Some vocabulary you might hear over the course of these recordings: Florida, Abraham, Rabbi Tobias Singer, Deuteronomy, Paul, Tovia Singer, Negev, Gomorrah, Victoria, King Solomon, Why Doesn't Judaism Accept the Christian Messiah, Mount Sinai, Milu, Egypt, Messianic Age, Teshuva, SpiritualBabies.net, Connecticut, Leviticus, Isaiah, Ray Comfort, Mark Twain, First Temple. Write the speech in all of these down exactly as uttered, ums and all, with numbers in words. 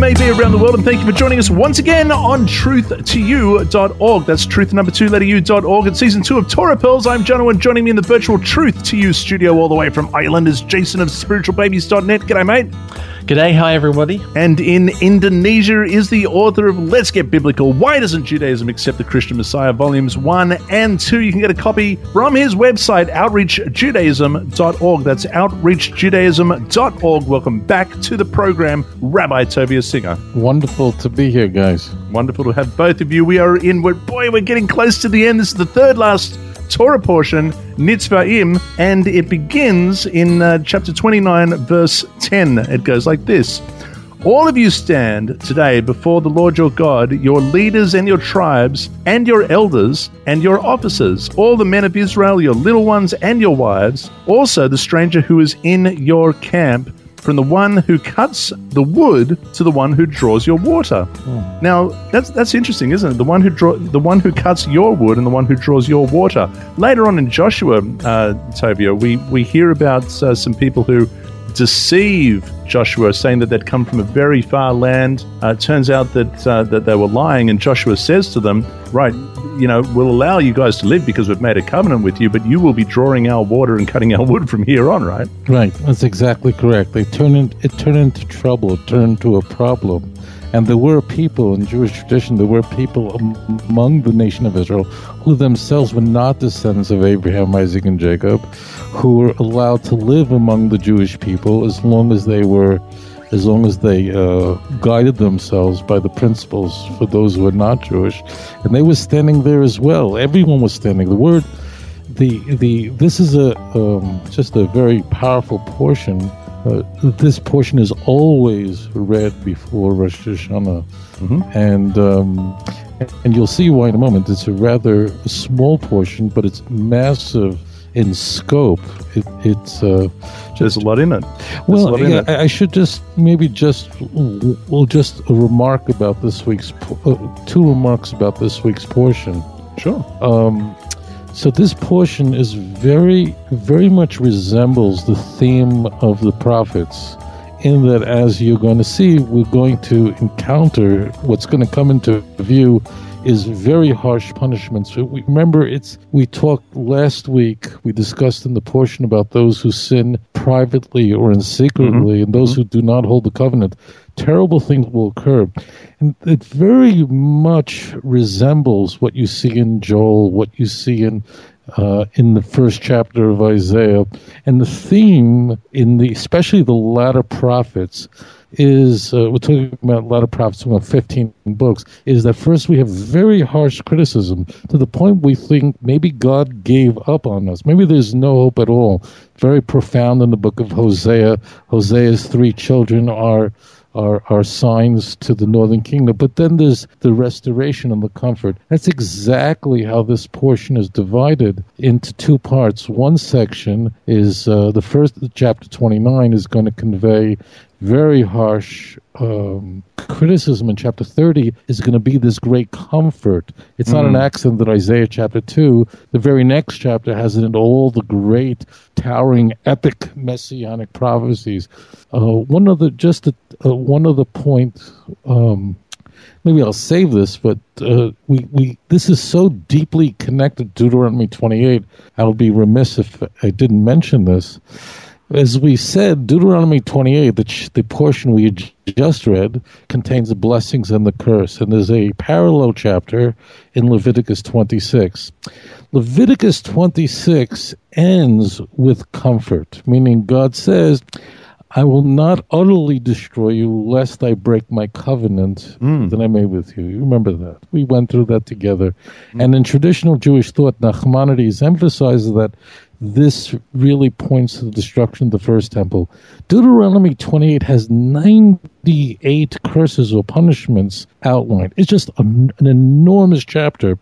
may be around the world, and thank you for joining us once again on truth to you dot org. That's truth number two, letter u dot org. It's season two of Torah Pearls. I'm Jono, and joining me in the virtual Truth to You studio all the way from Ireland is Jason of spiritual babies dot net. G'day, mate. G'day, hi everybody. And in Indonesia is the author of Let's Get Biblical, Why Doesn't Judaism Accept the Christian Messiah, Volumes one and two. You can get a copy from his website, outreach judaism dot org. That's outreach judaism dot org. Welcome back to the program, Rabbi Tobias Singer. Wonderful to be here, guys. Wonderful to have both of you. We are in, boy, we're getting close to the end. This is the third last Torah portion, Nitzavim, and it begins in uh, chapter twenty-nine, verse ten. It goes like this. All of you stand today before the Lord your God, your leaders and your tribes, and your elders and your officers, all the men of Israel, your little ones and your wives, also the stranger who is in your camp, from the one who cuts the wood to the one who draws your water. Mm. Now, that's that's interesting, isn't it? The one who draw, the one who cuts your wood and the one who draws your water. Later on in Joshua, uh, Tovia, we, we hear about uh, some people who deceive Joshua, saying that they'd come from a very far land. It uh, turns out that, uh, that they were lying, and Joshua says to them, right, you know, we'll allow you guys to live because we've made a covenant with you, but you will be drawing our water and cutting our wood from here on, right? Right, that's exactly correct. They turn in, it turned into trouble, it turned into a problem. And there were people, in Jewish tradition, there were people among the nation of Israel who themselves were not descendants of Abraham, Isaac, and Jacob, who were allowed to live among the Jewish people as long as they were, as long as they uh, guided themselves by the principles for those who were not Jewish. And they were standing there as well. Everyone was standing. The word, the, the this is a um, just a very powerful portion. Uh, this portion is always read before Rosh Hashanah, mm-hmm. and um, and you'll see why in a moment. It's a rather small portion, but it's massive in scope. It, it's uh, just, there's a lot in it. There's well, lot in yeah, it. I should just maybe just well just a remark about this week's uh, two remarks about this week's portion. Sure. Um, So this portion is very, very much resembles the theme of the prophets in that, as you're going to see, we're going to encounter what's going to come into view is very harsh punishments. So we, remember, it's we talked last week, we discussed in the portion about those who sin privately or in secretly, mm-hmm. and those mm-hmm. who do not hold the covenant. Terrible things will occur. And it very much resembles what you see in Joel, what you see in uh, in the first chapter of Isaiah. And the theme, in the especially the latter prophets, is, uh, we're talking about latter prophets, about fifteen books, is that first we have very harsh criticism to the point we think maybe God gave up on us. Maybe there's no hope at all. Very profound in the book of Hosea. Hosea's three children are... Are, are signs to the northern kingdom. But then there's the restoration and the comfort. That's exactly how this portion is divided into two parts. One section is uh, the first, chapter twenty-nine, is going to convey very harsh um, criticism, and chapter thirty is going to be this great comfort. It's mm. not an accident that Isaiah chapter two, the very next chapter, has in it all the great, towering, epic messianic prophecies. Uh, one of the just a, uh, one of the points. Um, Maybe I'll save this, but uh, we we this is so deeply connected to Deuteronomy twenty-eight. I'll be remiss if I didn't mention this. As we said, Deuteronomy twenty-eight, the, the portion we just read, contains the blessings and the curse. And there's a parallel chapter in Leviticus twenty-six. Leviticus twenty-six ends with comfort, meaning God says, I will not utterly destroy you, lest I break my covenant mm. that I made with you. You remember that. We went through that together. Mm. And in traditional Jewish thought, Nachmanides emphasizes that this really points to the destruction of the First Temple. Deuteronomy twenty-eight has ninety-eight curses or punishments outlined. It's just a, an enormous chapter.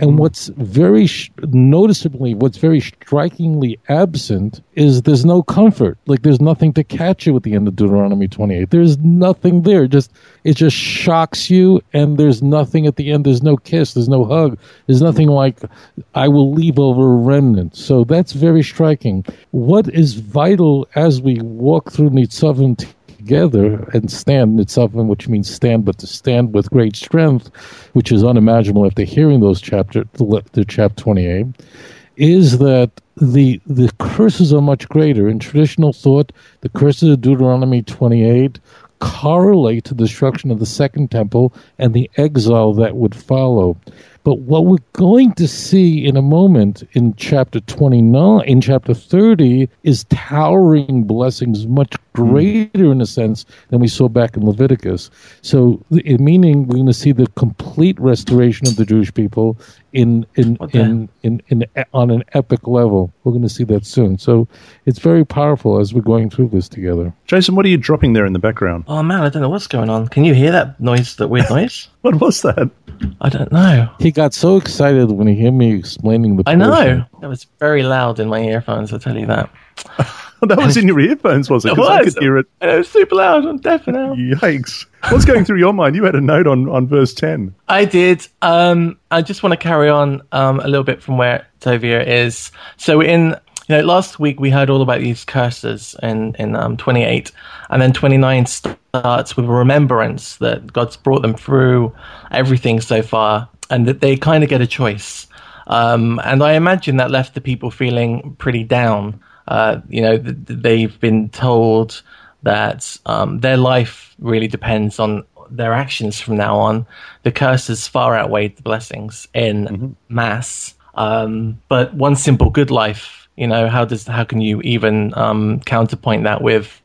And mm. what's very sh- noticeably, what's very strikingly absent is there's no comfort. Like, there's nothing to catch you at the end of Deuteronomy twenty-eight. There's nothing there. Just It just shocks you, and there's nothing at the end. There's no kiss. There's no hug. There's nothing like, I will leave over a remnant. So that's very striking. What is vital as we walk through Nitzavim together and stand, Nitzavim, which means stand, but to stand with great strength, which is unimaginable after hearing those chapters, the chapter twenty-eight, is that the the curses are much greater. In traditional thought, the curses of Deuteronomy twenty-eight correlate to the destruction of the Second Temple and the exile that would follow. But what we're going to see in a moment in chapter twenty-nine, in chapter thirty, is towering blessings, much greater in a sense than we saw back in Leviticus. So, meaning we're going to see the complete restoration of the Jewish people in in okay. in, in, in in on an epic level. We're going to see that soon. So, it's very powerful as we're going through this together. Jason, what are you dropping there in the background? Oh man, I don't know what's going on. Can you hear that noise? That weird noise? What was that? I don't know. He got so excited when he heard me explaining the portion. I know. That was very loud in my earphones, I'll tell you that. That was in your earphones, was it? Because I could hear it. And it was super loud. I'm deaf now. Yikes. What's going through your mind? You had a note on, on verse ten. I did. Um, I just want to carry on um, a little bit from where Tovia is. So in... You know, last week we heard all about these curses in, in um, twenty-eight, and then twenty-nine starts with a remembrance that God's brought them through everything so far, and that they kind of get a choice. Um, and I imagine that left the people feeling pretty down. Uh, you know, th- they've been told that um, their life really depends on their actions from now on. The curses far outweighed the blessings in mm-hmm. mass, um, but one simple good life. You know, how does how can you even um, counterpoint that with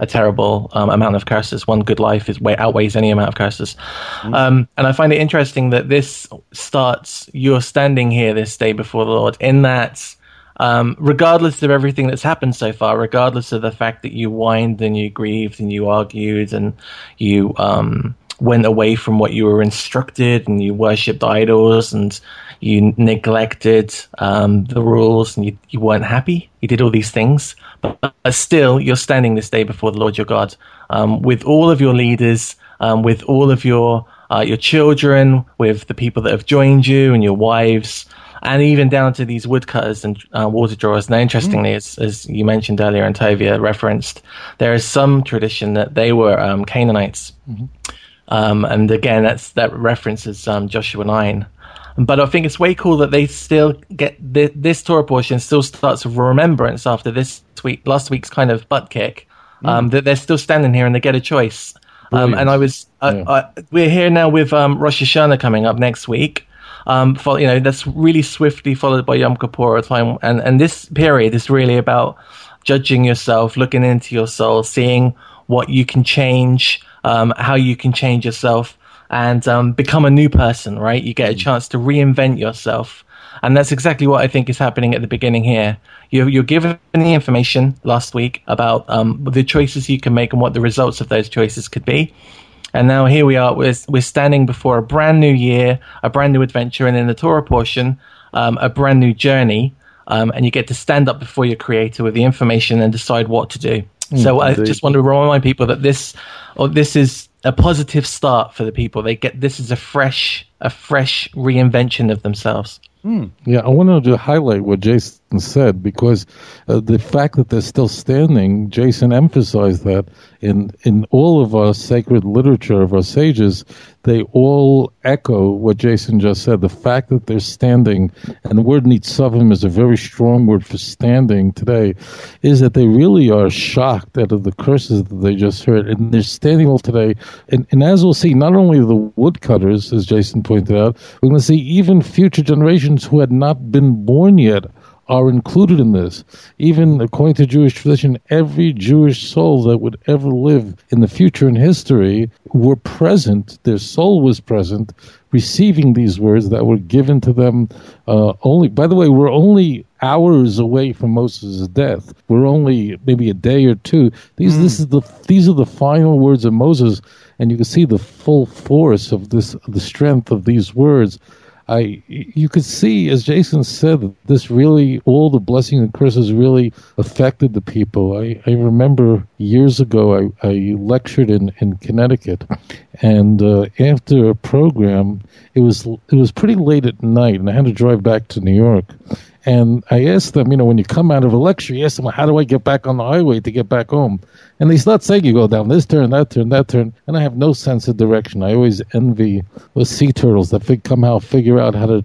a terrible um, amount of curses? One good life is way outweighs any amount of curses. Mm-hmm. Um, and I find it interesting that this starts, you're standing here this day before the Lord, in that um, regardless of everything that's happened so far, regardless of the fact that you whined and you grieved and you argued and you um, went away from what you were instructed and you worshipped idols and you neglected um, the rules and you, you weren't happy. You did all these things. But, but still, you're standing this day before the Lord your God um, with all of your leaders, um, with all of your uh, your children, with the people that have joined you and your wives, and even down to these woodcutters and uh, water drawers. Now, interestingly, mm. as, as you mentioned earlier and Tovia referenced, there is some tradition that they were um, Canaanites. Mm-hmm. Um, and again, that's that references um, Joshua nine. But I think it's way cool that they still get th- this Torah portion still starts with remembrance after this week, last week's kind of butt kick. Um, mm. That they're still standing here and they get a choice. Um, and I was, I, yeah. I, we're here now with um, Rosh Hashanah coming up next week. Um, for, you know, that's really swiftly followed by Yom Kippur time, and and this period is really about judging yourself, looking into your soul, seeing what you can change, um, how you can change yourself. And um, become a new person, right? You get a chance to reinvent yourself. And that's exactly what I think is happening at the beginning here. You're, you're given the information last week about um, the choices you can make and what the results of those choices could be. And now here we are, we're, we're standing before a brand new year, a brand new adventure, and in the Torah portion, um, a brand new journey. Um, and you get to stand up before your Creator with the information and decide what to do. Mm, so indeed. I just want to remind people that this, or this is a positive start for the people. They get this is a fresh, a fresh reinvention of themselves. Mm. Yeah, I wanted to highlight what Jason said because uh, the fact that they're still standing, Jason emphasized that in in all of our sacred literature of our sages, they all echo what Jason just said. The fact that they're standing, and the word Nitzavim is a very strong word for standing today, is that they really are shocked out of the curses that they just heard. And they're standing all today. And, and as we'll see, not only the woodcutters, as Jason pointed out, we're going to see even future generations who had not been born yet are included in this. Even according to Jewish tradition, every Jewish soul that would ever live in the future in history were present, their soul was present, receiving these words that were given to them uh, only. By the way, we're only hours away from Moses' death. We're only maybe a day or two. These, mm. this is the, these are the final words of Moses, and you can see the full force of this, the strength of these words. I, you could see, as Jason said, this really, all the blessings and curses really affected the people. I, I remember years ago, I, I lectured in, in Connecticut, and uh, after a program, it was it was pretty late at night, and I had to drive back to New York. And I asked them, you know, when you come out of a lecture, you ask them, well, how do I get back on the highway to get back home? And they start saying, you go down this turn, that turn, that turn. And I have no sense of direction. I always envy those sea turtles that fig- somehow figure out how to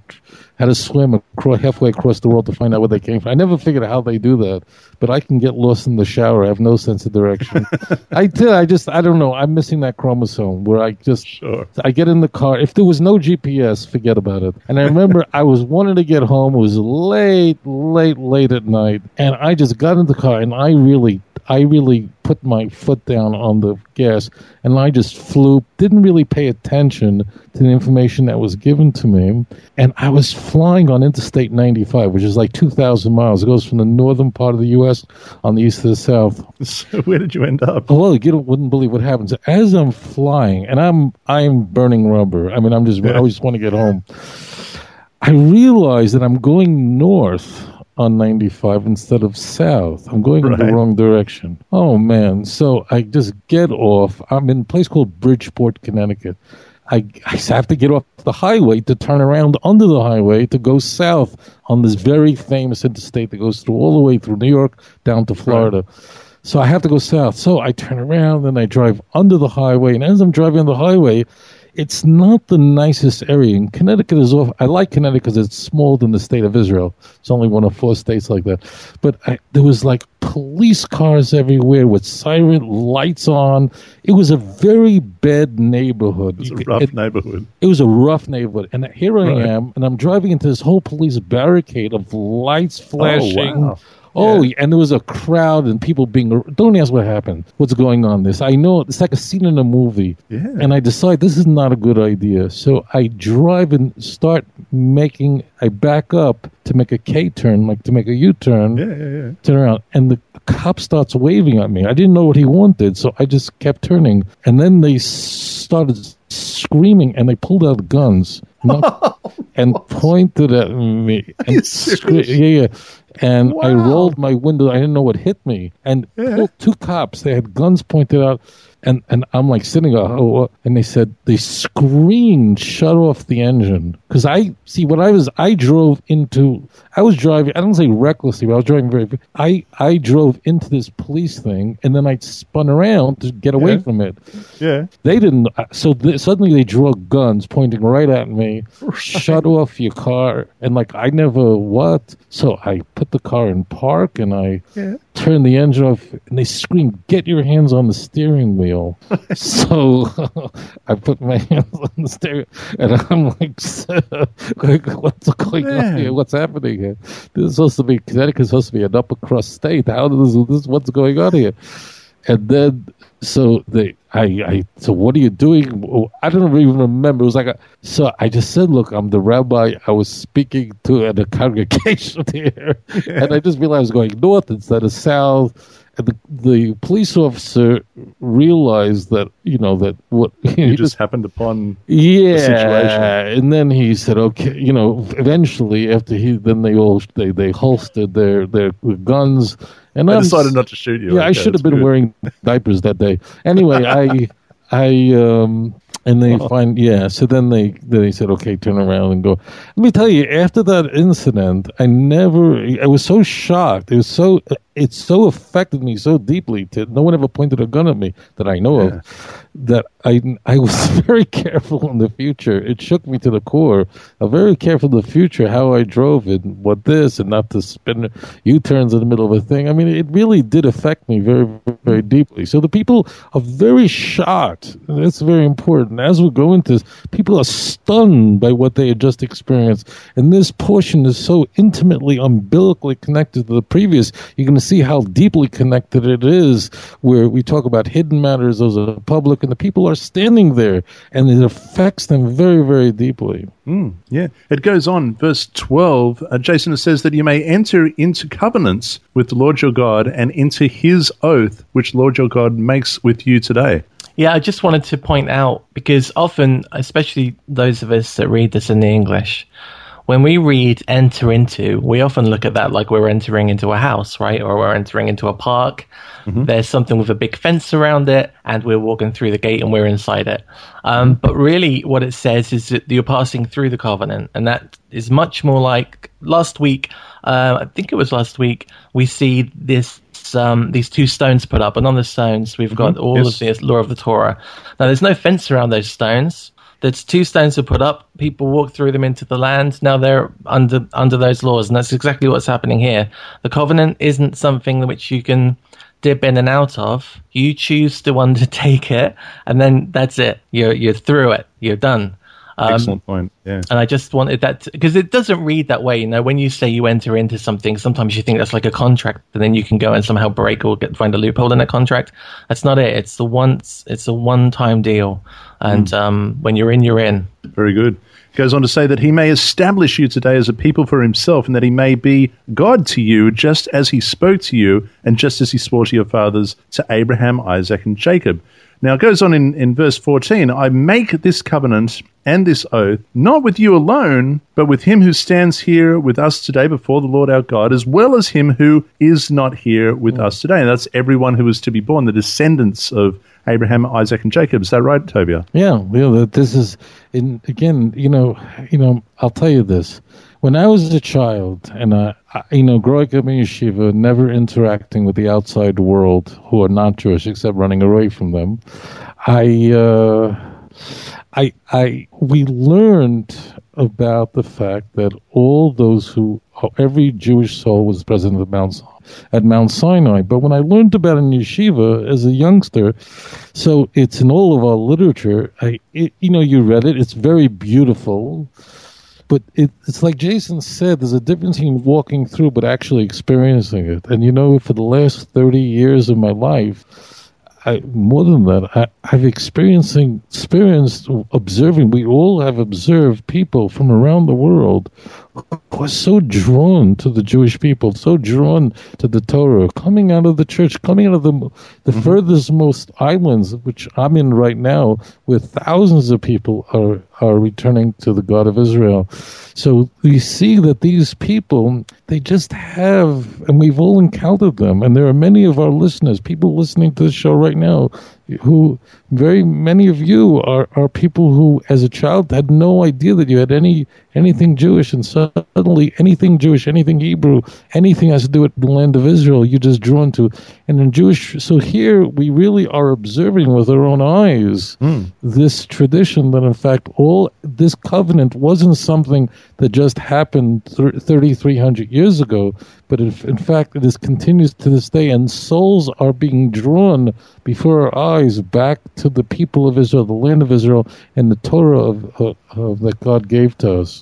how to swim across, halfway across the world to find out where they came from. I never figured out how they do that. But I can get lost in the shower. I have no sense of direction. I did. I just, I don't know. I'm missing that chromosome where I just, sure. I get in the car. If there was no G P S, forget about it. And I remember I was wanting to get home. It was late. Late, late, late at night, and I just got in the car, and I really, I really put my foot down on the gas, and I just flew, didn't really pay attention to the information that was given to me, and I was flying on Interstate ninety-five, which is like two thousand miles. It goes from the northern part of the U S on the east to the south. So where did you end up? Well, you wouldn't believe what happens. As I'm flying, and I'm, I'm burning rubber. I mean, I'm just, I just want to get home. I realize that I'm going north on ninety-five instead of south. I'm going right. in the wrong direction. Oh, man. So I just get off. I'm in a place called Bridgeport, Connecticut. I, I have to get off the highway to turn around under the highway to go south on this very famous interstate that goes through all the way through New York down to Florida. Right. So I have to go south. So I turn around and I drive under the highway. And as I'm driving on the highway, it's not the nicest area. And Connecticut is off. I like Connecticut because it's smaller than the state of Israel. It's only one of four states like that. But I, there was like police cars everywhere with siren lights on. It was a very bad neighborhood. It was a rough it, neighborhood. It was a rough neighborhood. And here I right. am, and I'm driving into this whole police barricade of lights flashing. Oh, wow. Oh, yeah. And there was a crowd and people being... Don't ask what happened. What's going on this? I know. It's like a scene in a movie. Yeah. And I decide this is not a good idea. So I drive and start making... I back up to make a K-turn, like to make a U-turn. Yeah, yeah, yeah. Turn around. And the cop starts waving at me. I didn't know what he wanted, so I just kept turning. And then they started screaming, and they pulled out guns. Not, and pointed at me. And Are you serious? Scre- yeah, yeah. And wow. I rolled my window. I didn't know what hit me. And yeah. two cops, they had guns pointed out. And, and I'm like sitting up. Oh, and they said, they screamed, shut off the engine. Because I, see, when I was, I drove into, I was driving, I don't say recklessly, but I was driving very, I, I drove into this police thing, and then I spun around to get away yeah. from it. Yeah. They didn't, so th- suddenly they drew guns pointing right at me, right. shut off your car, and like, I never, what? So I put the car in park, and I yeah. turned the engine off, and they screamed, get your hands on the steering wheel. So I put my hands on the stereo, and I'm like, what's going on here? What's happening here? This is supposed to be Connecticut. Supposed to be an upper crust state. How does this, this? What's going on here? And then, so they, I, I, so what are you doing? I don't even remember. It was like, a, so I just said, look, I'm the rabbi I was speaking to at a congregation here, yeah. and I just realized I was going north instead of south. And the, the police officer realized that, you know, that what... You he just, just happened upon yeah, the situation. And then he said, okay, you know, eventually after he... Then they all, they, they holstered their, their guns. And I decided not to shoot you. Yeah, okay, I should have been good. Wearing diapers that day. Anyway, I... I um, and they oh. find yeah. So then they then they said, okay, turn around and go. Let me tell you, after that incident, I never. I was so shocked. It was so. It so affected me so deeply. To, no one ever pointed a gun at me that I know yeah. of. That I I was very careful in the future. It shook me to the core. I'm very careful in the future how I drove and what this and not to spin U-turns in the middle of a thing. I mean, it really did affect me very, very deeply. So the people are very shocked. That's very important. As we go into this, people are stunned by what they had just experienced. And this portion is so intimately, umbilically connected to the previous. You're going to see how deeply connected it is where we talk about hidden matters, those are public, and the people are standing there, and it affects them very, very deeply. Mm, yeah. It goes on, verse twelve, uh, Jason says that you may enter into covenants with the Lord your God and into his oath, which Lord your God makes with you today. Yeah, I just wanted to point out, because often, especially those of us that read this in the English, when we read enter into, we often look at that like we're entering into a house, right? Or we're entering into a park. Mm-hmm. There's something with a big fence around it, and we're walking through the gate and we're inside it. Um, but really what it says is that you're passing through the covenant, and that is much more like last week. Uh, I think it was last week, we see this um, these two stones put up, and on the stones we've got mm-hmm. all yes. of the law of the Torah. Now, there's no fence around those stones. That's two stones are put up. People walk through them into the land. Now they're under under those laws, and that's exactly what's happening here. The covenant isn't something which you can dip in and out of. You choose to undertake it, and then that's it. You're you're through it. You're done. Um, Excellent point. Yeah. And I just wanted that because it doesn't read that way. You know, when you say you enter into something, sometimes you think that's like a contract, and then you can go and somehow break or get, find a loophole in a contract. That's not it. It's the once. It's a one-time deal, and mm. um, when you're in, you're in. Very good. He goes on to say that he may establish you today as a people for himself, and that he may be God to you, just as he spoke to you, and just as he swore to your fathers, to Abraham, Isaac, and Jacob. Now, it goes on in, in verse fourteen, I make this covenant and this oath, not with you alone, but with him who stands here with us today before the Lord our God, as well as him who is not here with mm. us today. And that's everyone who is to be born, the descendants of Abraham, Isaac, and Jacob. Is that right, Tobiah? Yeah, well, this is, in, again, you know, you know, I'll tell you this. When I was a child, and I, I, you know, growing up in yeshiva, never interacting with the outside world who are not Jewish, except running away from them, I, uh, I, I, we learned about the fact that all those who, every Jewish soul was present at Mount at Mount Sinai. But when I learned about it in yeshiva as a youngster, so it's in all of our literature. I, it, you know, you read it; it's very beautiful. But it, it's like Jason said, there's a difference in walking through but actually experiencing it. And, you know, for the last thirty years of my life, I, more than that, I, I've experiencing, experienced observing. We all have observed people from around the world who are so drawn to the Jewish people, so drawn to the Torah, coming out of the church, coming out of the, the mm-hmm. furthest most islands, which I'm in right now, where thousands of people are, are returning to the God of Israel. So we see that these people, they just have, and we've all encountered them, and there are many of our listeners, people listening to the show right now, who very many of you are, are people who, as a child, had no idea that you had any anything Jewish, and suddenly anything Jewish, anything Hebrew, anything has to do with the land of Israel, you're just drawn to. And in Jewish, so here we really are observing with our own eyes mm. this tradition that, in fact, all this covenant wasn't something that just happened thirty-three hundred years ago, but if, in fact, this continues to this day, and souls are being drawn before our eyes back to the people of Israel, the land of Israel, and the Torah of, of, of that God gave to us.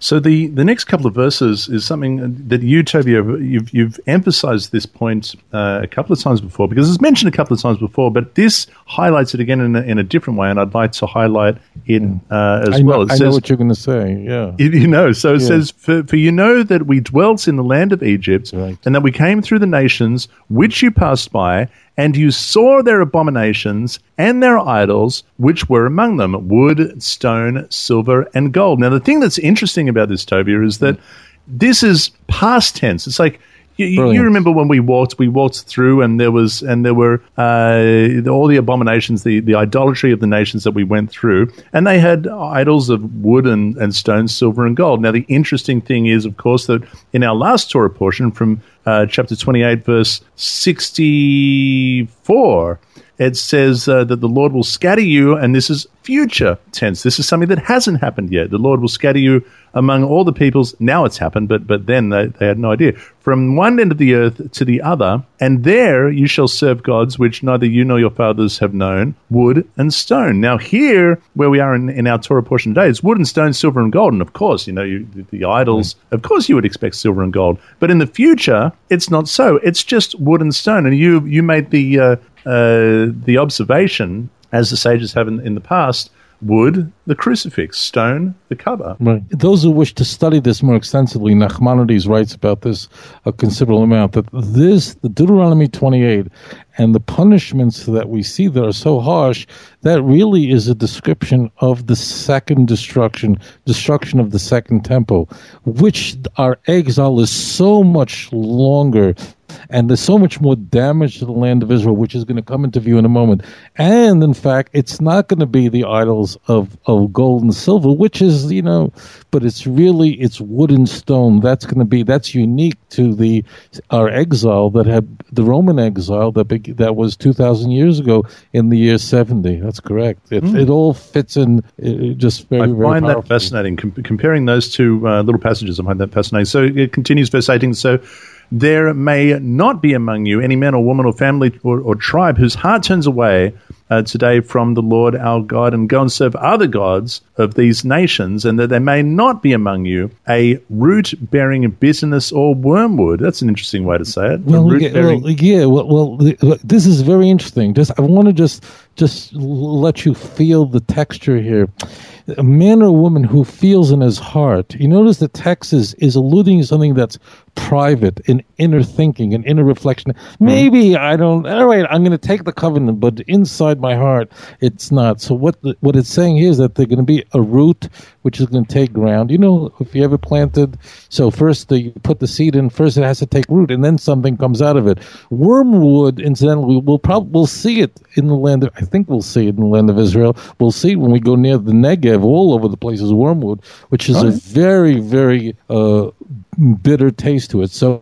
So the, the next couple of verses is something that you, Tobiah, you've, you've emphasized this point uh, a couple of times before, because it's mentioned a couple of times before, but this highlights it again in a, in a different way, and I'd like to highlight it uh, as I well. Know, it says, I know what you're going to say, yeah. It, you know, so it yeah. says, for, for you know that we dwelt in the land of Egypt, right. and that we came through the nations which you passed by, and you saw their abominations and their idols, which were among them, wood, stone, silver, and gold. Now, the thing that's interesting about this, Tobiah, is that this is past tense. It's like, you, you remember when we walked, we walked through, and there was, and there were uh, all the abominations, the, the idolatry of the nations that we went through, and they had idols of wood and, and stone, silver, and gold. Now, the interesting thing is, of course, that in our last Torah portion from uh, chapter twenty-eight, verse sixty-four, it says uh, that the Lord will scatter you, and this is future tense. This is something that hasn't happened yet. The Lord will scatter you among all the peoples. Now it's happened, but but then they, they had no idea. From one end of the earth to the other, and there you shall serve gods which neither you nor your fathers have known, wood and stone. Now here, where we are in, in our Torah portion today, it's wood and stone, silver and gold. And of course, you know, you, the, the idols, mm-hmm. of course you would expect silver and gold. But in the future, it's not so. It's just wood and stone. And you, you made the, uh, uh, the observation, as the sages have in, in the past, wood, the crucifix, stone, the cover. Right. Those who wish to study this more extensively, Nachmanides writes about this a considerable amount, that this, the Deuteronomy twenty-eight, and the punishments that we see that are so harsh, that really is a description of the second destruction, destruction of the Second Temple, which our exile is so much longer, and there's so much more damage to the land of Israel, which is going to come into view in a moment. And, in fact, it's not going to be the idols of, of gold and silver, which is, you know, but it's really, it's wood and stone. That's going to be, that's unique to the our exile that had, the Roman exile that began, that was two thousand years ago in the year seventy. That's correct. It, mm. it all fits in it, just very, I very I find powerfully. That fascinating. Com- comparing those two uh, little passages, I find that fascinating. So it continues, verse eighteen, so there may not be among you any man or woman or family or, or tribe whose heart turns away uh, today from the Lord our God and go and serve other gods of these nations, and that there may not be among you a root bearing bitterness or wormwood. That's an interesting way to say it. Well, root yeah, well, yeah, well, well the, this is very interesting. Just I want to just just let you feel the texture here. A man or a woman who feels in his heart, you notice the text is, is alluding to something that's private, an inner thinking, an inner reflection. Maybe I don't, all right, I'm going to take the covenant, but inside my heart, it's not. So what the, what it's saying here is that they're going to be a root which is going to take ground. You know, if you ever planted, so first the, you put the seed in, first it has to take root, and then something comes out of it. Wormwood, incidentally, we'll probably we'll see it in the land of, I think we'll see it in the land of Israel. We'll see it when we go near the Negev, all over the place is wormwood, which is all right. a very, very uh, bitter taste to it. So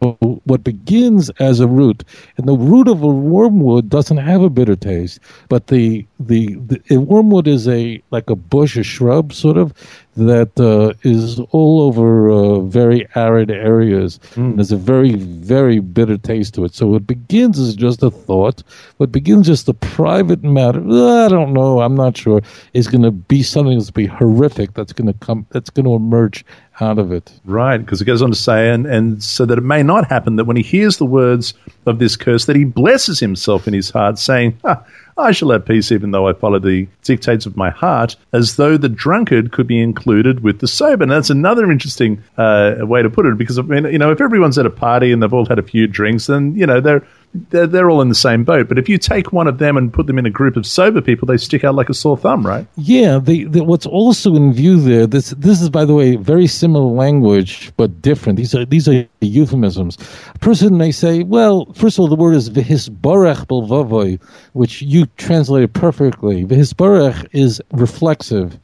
what begins as a root, and the root of a wormwood doesn't have a bitter taste, but the the, the wormwood is a like a bush, a shrub sort of, that uh, is all over uh, very arid areas. Mm. There's a very, very bitter taste to it. So what begins is just a thought. What begins just a private matter, I don't know, I'm not sure, is going to be something that's going to be horrific that's going to come, that's going to emerge out of it. Right, because it goes on to say, and, and so that it may not happen that when he hears the words of this curse, that he blesses himself in his heart, saying, ha, I shall have peace even though I follow the dictates of my heart, as though the drunkard could be included with the sober. And that's another interesting uh, way to put it, because, I mean, you know, if everyone's at a party and they've all had a few drinks, then, you know, they're They're, they're all in the same boat. But if you take one of them and put them in a group of sober people, they stick out like a sore thumb, right? Yeah. The, the, what's also in view there, this this is, by the way, very similar language, but different. These are these are euphemisms. A person may say, well, first of all, the word is v'hisbarech b'lvavoi, which you translated perfectly. V'hisbarech is reflexive.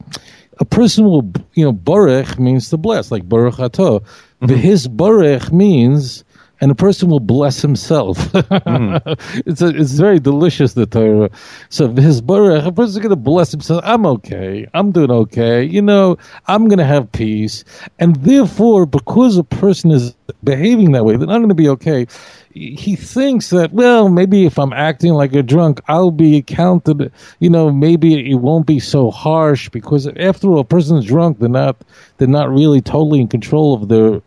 A person will, you know, barech means to bless, like baruch ato. Mm-hmm. V'hisbarech means... and a person will bless himself. mm. It's a, it's very delicious, the Torah. So his baruch, a person's going to bless himself. I'm okay. I'm doing okay. You know, I'm going to have peace. And therefore, because a person is behaving that way, then I'm going to be okay. He thinks that, well, maybe if I'm acting like a drunk, I'll be counted, you know, maybe it won't be so harsh, because after all, a person's drunk, they're not they're not really totally in control of their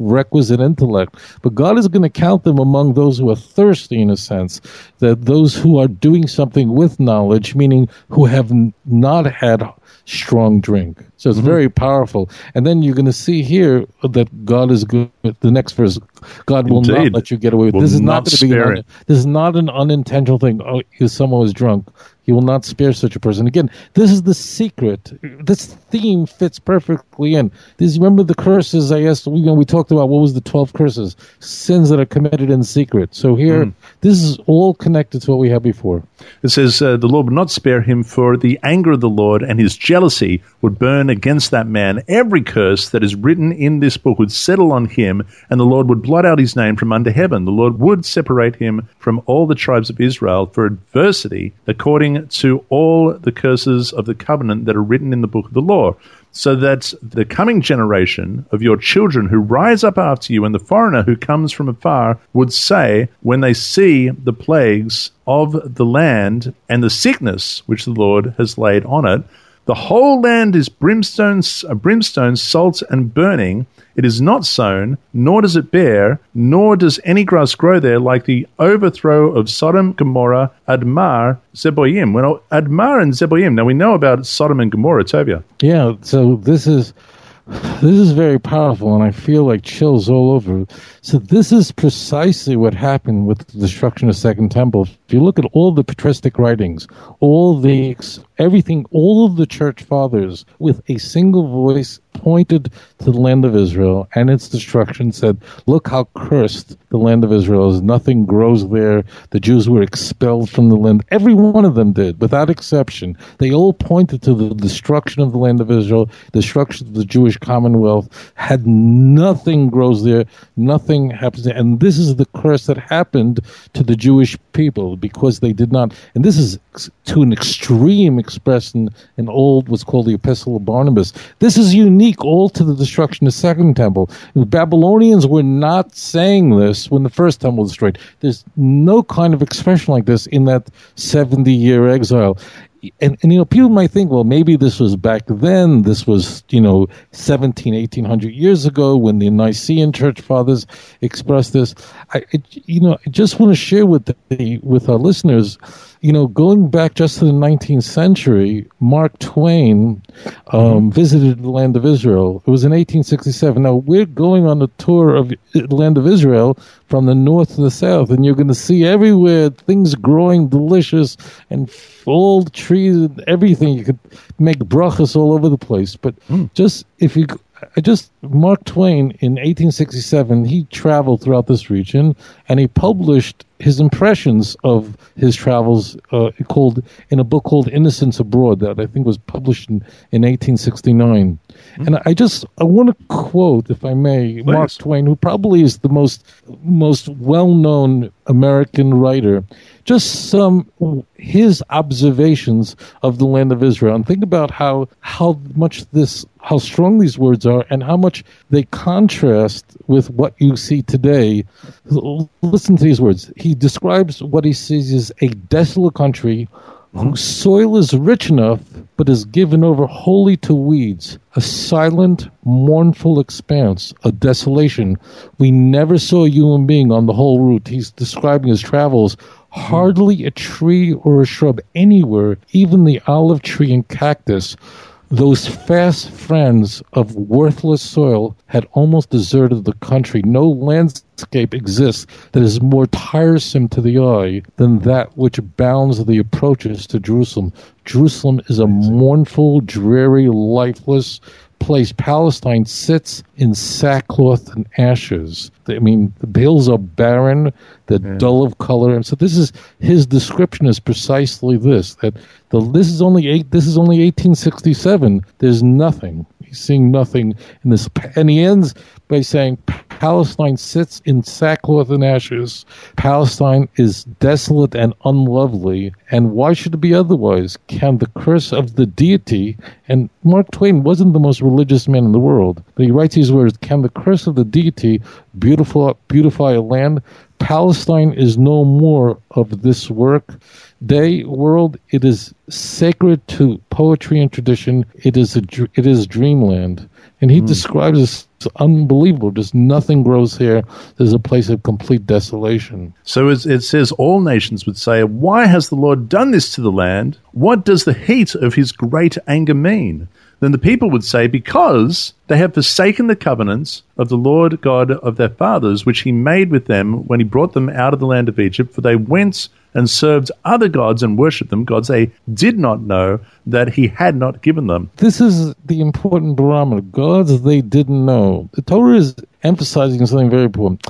requisite intellect. But God is going to count them among those who are thirsty, in a sense, that those who are doing something with knowledge, meaning who have not had strong drink. So it's mm-hmm. very powerful. And then you're going to see here that God is good. The next verse, God will Indeed. Not let you get away with will this. Is not, not going to be an, this is not an unintentional thing. Oh, someone was drunk. He will not spare such a person. Again, this is the secret. This theme fits perfectly in. This, remember the curses I asked, you know, we talked about what was the twelve curses? Sins that are committed in secret. So here, mm. this is all connected to what we had before. It says, uh, the Lord would not spare him, for the anger of the Lord and his jealousy would burn against that man. Every curse that is written in this book would settle on him, and the Lord would blot out his name from under heaven. The Lord would separate him from all the tribes of Israel for adversity, according to all the curses of the covenant that are written in the book of the law, so that the coming generation of your children who rise up after you and the foreigner who comes from afar would say, when they see the plagues of the land and the sickness which the Lord has laid on it, The whole land is brimstone, brimstone, salt, and burning. It is not sown, nor does it bear, nor does any grass grow there, like the overthrow of Sodom, Gomorrah, Admah, Zeboiim. Well, Admah and Zeboiim. Now, we know about Sodom and Gomorrah, Tovia. Yeah, so this is this is very powerful, and I feel like chills all over. So this is precisely what happened with the destruction of Second Temple. If you look at all the patristic writings, all the everything, all of the church fathers, with a single voice, pointed to the land of Israel and its destruction, said, look how cursed the land of Israel is. Nothing grows there. The Jews were expelled from the land. Every one of them did, without exception. They all pointed to the destruction of the land of Israel, destruction of the Jewish commonwealth. Had nothing grows there. Nothing happens there. And this is the curse that happened to the Jewish people, because they did not. And this is to an extreme expressed in an old, what's called the Epistle of Barnabas. This is unique all to the destruction of the Second Temple. The Babylonians were not saying this when the First Temple was destroyed. There's no kind of expression like this in that seventy-year exile. And, and, you know, people might think, well, maybe this was back then. This was, you know, seventeen, eighteen hundred years ago when the Nicene Church Fathers expressed this. I, it, you know, I just want to share with the, with our listeners, you know, going back just to the nineteenth century, Mark Twain um, visited the land of Israel. It was in eighteen sixty-seven. Now, we're going on a tour of the land of Israel from the north to the south, and you're going to see everywhere things growing delicious and full trees. And everything. You could make brachas all over the place. But mm. just if you, just Mark Twain in eighteen sixty-seven, he traveled throughout this region and he published his impressions of his travels uh, called in a book called Innocents Abroad that I think was published in, in eighteen sixty-nine. Mm. And I just, I want to quote, if I may, Please. Mark Twain, who probably is the most most well-known American writer, just some his observations of the land of Israel. And think about how how much this, how strong these words are and how much they contrast with what you see today. Listen to these words. He describes what he sees as a desolate country whose soil is rich enough but is given over wholly to weeds, a silent, mournful expanse, a desolation. We never saw a human being on the whole route. He's describing his travels. Hardly a tree or a shrub anywhere, even the olive tree and cactus. Those fast friends of worthless soil had almost deserted the country. No landscape exists that is more tiresome to the eye than that which bounds the approaches to Jerusalem. Jerusalem is a mournful, dreary, lifeless place. Palestine sits in sackcloth and ashes. I mean, the hills are barren, they're yeah. dull of color, and so this is his description is precisely this: that the this is only eight, this is only eighteen sixty-seven. There's nothing. He's seeing nothing in this, and he ends by saying, "Palestine sits in sackcloth and ashes. Palestine is desolate and unlovely, and why should it be otherwise? Can the curse of the deity?" And Mark Twain wasn't the most religious man in the world, but he writes these words: "Can the curse of the deity beautiful beautify a land? Palestine is no more of this work. Day world, it is sacred to poetry and tradition. It is a, it is dreamland." And he mm. describes this as unbelievable. Just nothing grows here. There's a place of complete desolation. So it, it says all nations would say, "Why has the Lord done this to the land? What does the heat of his great anger mean?" Then the people would say, "Because they have forsaken the covenants of the Lord God of their fathers, which he made with them when he brought them out of the land of Egypt, for they went and served other gods and worshipped them, gods they did not know that he had not given them." This is the important barometer, gods they didn't know. The Torah is emphasizing something very important.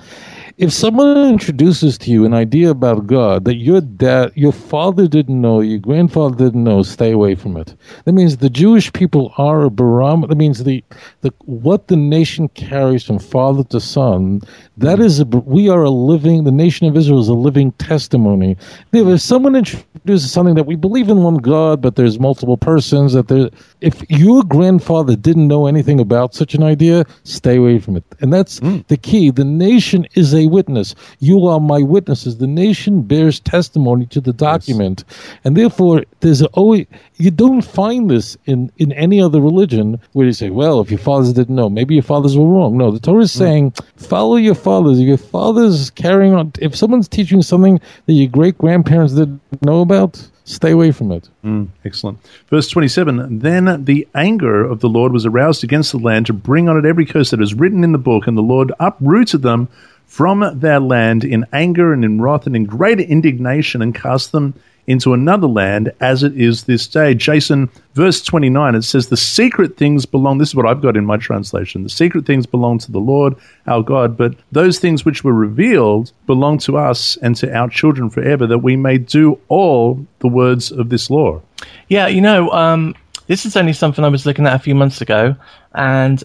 If someone introduces to you an idea about God that your dad, your father didn't know, your grandfather didn't know, stay away from it. That means the Jewish people are a barometer. That means the, the what the nation carries from father to son. That is, a, we are a living. The nation of Israel is a living testimony. If someone introduces something that we believe in one God, but there's multiple persons, that there, if your grandfather didn't know anything about such an idea, stay away from it. And that's mm. the key. The nation is a witness. You are my witnesses. The nation bears testimony to the document. Yes. And therefore, there's always, you don't find this in, in any other religion where you say, well, if your fathers didn't know, maybe your fathers were wrong. No, the Torah is saying, follow your fathers. If your fathers carrying on, if someone's teaching something that your great-grandparents didn't know about, stay away from it. Mm, excellent. Verse twenty-seven, then the anger of the Lord was aroused against the land to bring on it every curse that is written in the book, and the Lord uprooted them from their land in anger and in wrath and in great indignation, and cast them into another land as it is this day. Jason, verse twenty-nine, it says, the secret things belong, this is what I've got in my translation, the secret things belong to the Lord our God, but those things which were revealed belong to us and to our children forever, that we may do all the words of this law. Yeah, you know, um, this is only something I was looking at a few months ago, and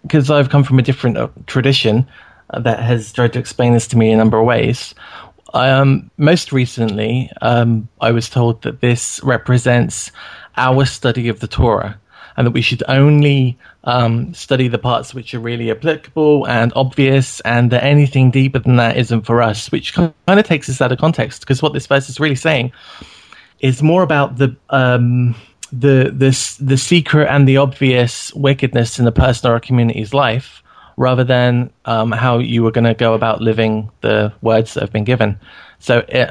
because uh, I've come from a different uh, tradition that has tried to explain this to me in a number of ways. Um, most recently, um, I was told that this represents our study of the Torah, and that we should only um, study the parts which are really applicable and obvious, and that anything deeper than that isn't for us, which kind of takes us out of context, because what this verse is really saying is more about the um, the, the, the secret and the obvious wickedness in a person or a community's life, rather than um, how you were going to go about living the words that have been given. So it,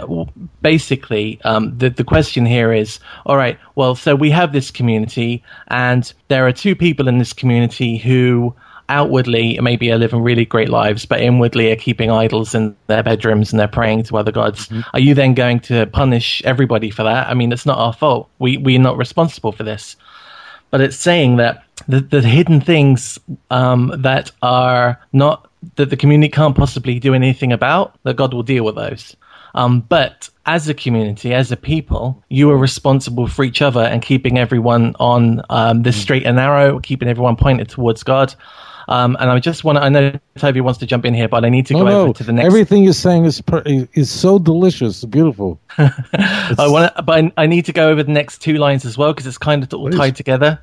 basically, um, the, the question here is, all right, well, so we have this community, and there are two people in this community who outwardly maybe are living really great lives, but inwardly are keeping idols in their bedrooms and they're praying to other gods. Mm-hmm. Are you then going to punish everybody for that? I mean, it's not our fault. We, we're not responsible for this. But it's saying that the, the hidden things um, that are not, that the community can't possibly do anything about, that God will deal with those. Um, but as a community, as a people, you are responsible for each other and keeping everyone on um, the straight and narrow, keeping everyone pointed towards God. Um, and I just want to, I know Toby wants to jump in here, but I need to no, go no. over to the next. Everything you're saying is per, is so delicious, beautiful. I want to, but I need to go over the next two lines as well, because it's kind of all tied together.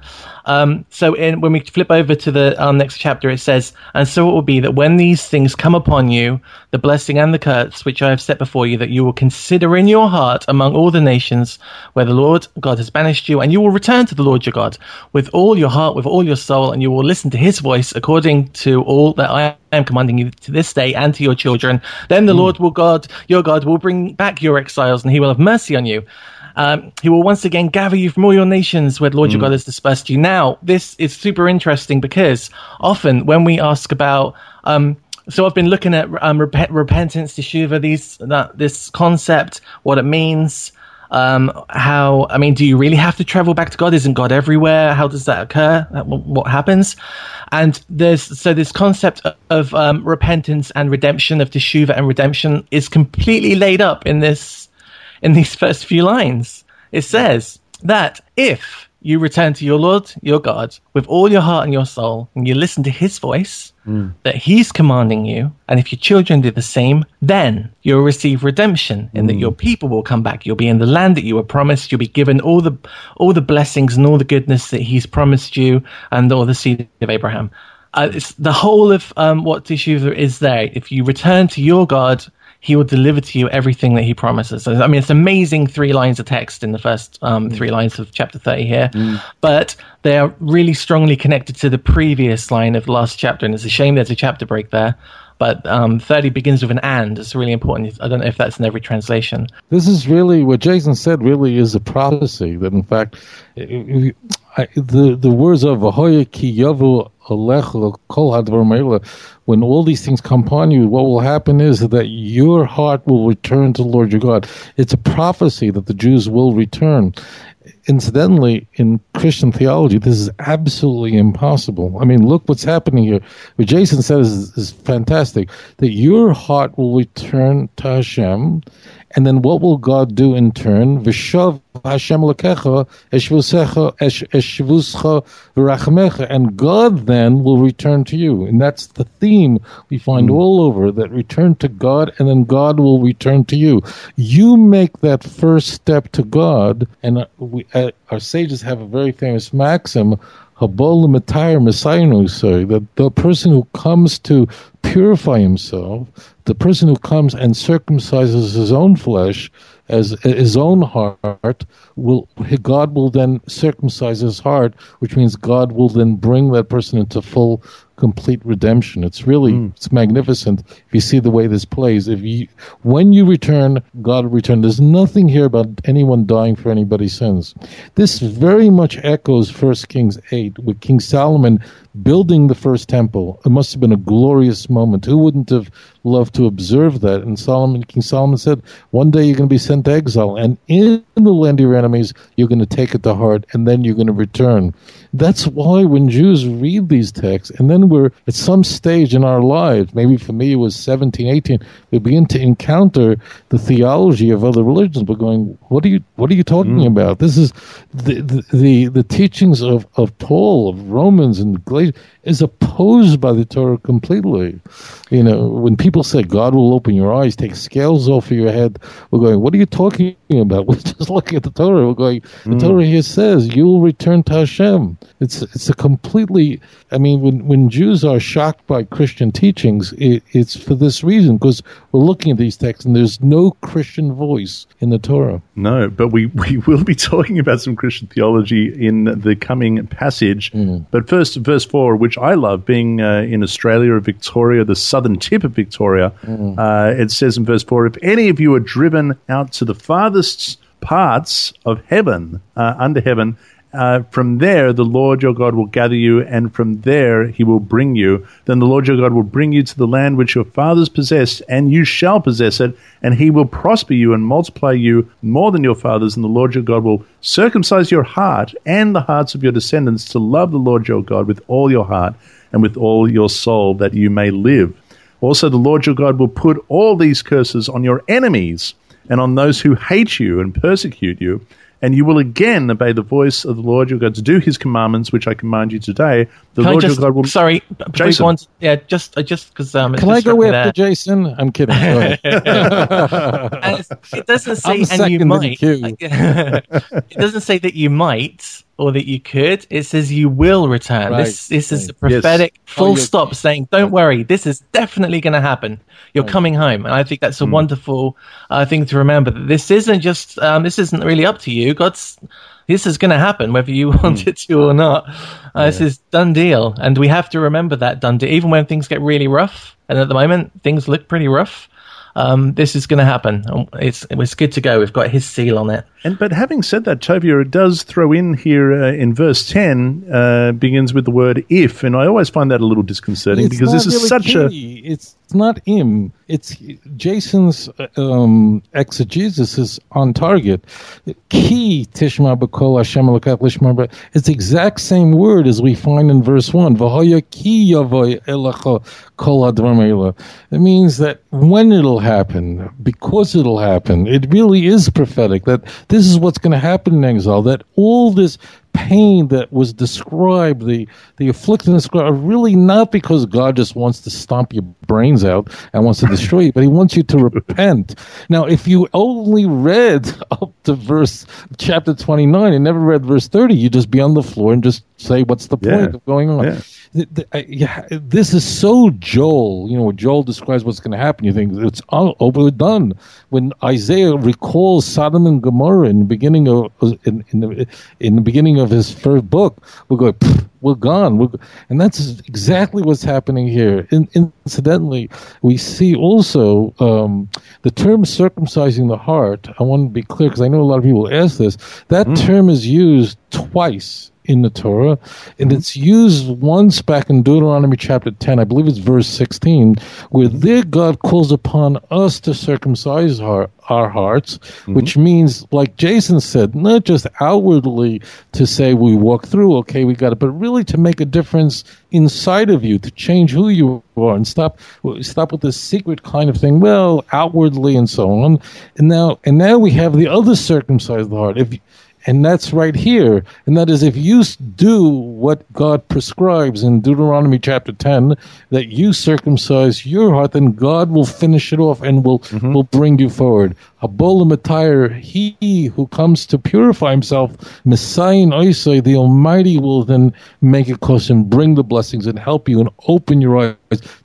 Um, so in, when we flip over to the our next chapter, it says, and so it will be that when these things come upon you, the blessing and the curse, which I have set before you, that you will consider in your heart among all the nations where the Lord God has banished you, and you will return to the Lord your God with all your heart, with all your soul, and you will listen to his voice according According to all that I am commanding you to this day and to your children, then the mm. Lord will God, your God, will bring back your exiles, and he will have mercy on you. Um, he will once again gather you from all your nations where the Lord mm. your God has dispersed you. Now, this is super interesting, because often when we ask about, um, so I've been looking at um, rep- repentance, teshuva, these, that, this concept, what it means. Um, how, I mean, do you really have to travel back to God? Isn't God everywhere? How does that occur? What happens? And there's, so this concept of um, repentance and redemption, of teshuva and redemption, is completely laid up in this, in these first few lines. It says that if you return to your Lord, your God, with all your heart and your soul, and you listen to his voice mm. that he's commanding you, and if your children do the same, then you'll receive redemption, in mm. that your people will come back. You'll be in the land that you were promised. You'll be given all the all the blessings and all the goodness that he's promised you, and all the seed of Abraham. Uh, it's the whole of um, what teshuva is there. If you return to your God, he will deliver to you everything that he promises. I mean, it's amazing three lines of text in the first um, three lines of chapter thirty here. Mm. But they are really strongly connected to the previous line of the last chapter. And it's a shame there's a chapter break there. But um, thirty begins with an and. It's really important. I don't know if that's in every translation. This is really, what Jason said really is a prophecy. That, in fact, it, I, the, the words of Ahoya ki yavu alecha kol hadvar meila, when all these things come upon you, what will happen is that your heart will return to the Lord your God. It's a prophecy that the Jews will return. Incidentally, in Christian theology, this is absolutely impossible. I mean, look what's happening here. What Jason says is, is fantastic, that your heart will return to Hashem, and then what will God do in turn? V'shav Hashem l'kecha, eshvuscha v'rachmecha, and God then will return to you. And that's the theme we find all over, that return to God, and then God will return to you. You make that first step to God, and we, uh, our sages have a very famous maxim, Habol Matayr Messiah, that the person who comes to purify himself, the person who comes and circumcises his own flesh, as his own heart, will God will then circumcise his heart, which means God will then bring that person into full, complete redemption. It's really mm. it's magnificent if you see the way this plays. If you, when you return, God will return. There's nothing here about anyone dying for anybody's sins. This very much echoes First Kings eight, with King Solomon building the First Temple. It must have been a glorious moment. Who wouldn't have loved to observe that? And Solomon, King Solomon said, one day you're going to be sent to exile, and in the land of your enemies, you're going to take it to heart, and then you're going to return. That's why when Jews read these texts, and then we're at some stage in our lives, maybe for me it was seventeen, eighteen, we begin to encounter the theology of other religions. We're going, what are you, what are you talking mm. about? This is the the, the, the teachings of, of Paul, of Romans, and Galatians, is opposed by the Torah completely. You know, when people say God will open your eyes, take scales off of your head, we're going, what are you talking about? We're just looking at the Torah. We're going, the mm. Torah here says you'll return to Hashem. It's it's a completely, I mean, when, when Jews are shocked by Christian teachings, it, it's for this reason, because we're looking at these texts and there's no Christian voice in the Torah. No, but we, we will be talking about some Christian theology in the coming passage. Mm. But first, verse four, which I love, being uh, in Australia, Victoria, the southern tip of Victoria, mm. uh, it says in verse four, if any of you are driven out to the farthest parts of heaven, uh, under heaven, Uh, from there, the Lord your God will gather you, and from there he will bring you. Then the Lord your God will bring you to the land which your fathers possessed, and you shall possess it, and he will prosper you and multiply you more than your fathers, and the Lord your God will circumcise your heart and the hearts of your descendants to love the Lord your God with all your heart and with all your soul, that you may live. Also, the Lord your God will put all these curses on your enemies and on those who hate you and persecute you, and you will again obey the voice of the Lord your God to do his commandments, which I command you today. The Can Lord just, your God will... Sorry, Jason. Once, yeah, just because... Um, Can I go after there. Jason? I'm kidding. It doesn't say, I'm and you might. It doesn't say that you might or that you could. It says you will return. Right. This this is a prophetic yes. full oh, stop saying, don't worry, this is definitely going to happen. You're right. coming home. And I think that's a mm. wonderful uh, thing to remember. That this isn't just, um, this isn't really up to you. God's... This is going to happen, whether you want it to or not. Uh, this yeah. is done deal, and we have to remember that done deal. Even when things get really rough, and at the moment things look pretty rough, um, this is going to happen. It's it's good to go. We've got his seal on it. And but having said that, Tovia, it does throw in here uh, in verse ten, uh, begins with the word "if," and I always find that a little disconcerting it's because this really is such key. a it's not im. It's Jason's um, exegesis is on target. Ki tishma b'kol Hashem elokecha lishma b'Yisrael. It's the exact same word as we find in verse one. V'haya ki yavoy elecha kol hadvarim haela. It means that when it'll happen, because it'll happen. It really is prophetic that this is what's going to happen in exile. That all this pain that was described, the the affliction described, are really not because God just wants to stomp your brains out and wants to destroy you, but he wants you to repent. Now, if you only read up to verse chapter twenty-nine and never read verse thirty, you just be on the floor and just say, what's the point yeah. of going on? Yeah. The, the, uh, yeah, this is so Joel. You know, when Joel describes what's going to happen, you think it's all overdone. When Isaiah recalls Sodom and Gomorrah in the beginning of in, in the in the beginning of of his first book, we're going, we're gone. We're go-. And that's exactly what's happening here. In- incidentally, we see also um, the term circumcising the heart. I want to be clear because I know a lot of people ask this. That mm. term is used twice in the Torah, and mm-hmm. it's used once back in Deuteronomy chapter ten, I believe it's verse sixteen, where there God calls upon us to circumcise our, our hearts, mm-hmm. which means, like Jason said, not just outwardly to say we walk through, okay, we got it, but really to make a difference inside of you, to change who you are, and stop stop with this secret kind of thing, well, outwardly and so on. And now, and now we have the other circumcised heart. If And that's right here. And that is, if you do what God prescribes in Deuteronomy chapter ten, that you circumcise your heart, then God will finish it off and will, mm-hmm. will bring you forward. a bull matire, he who comes to purify himself, Messiah Oisai, the Almighty will then make it close and bring the blessings and help you and open your eyes.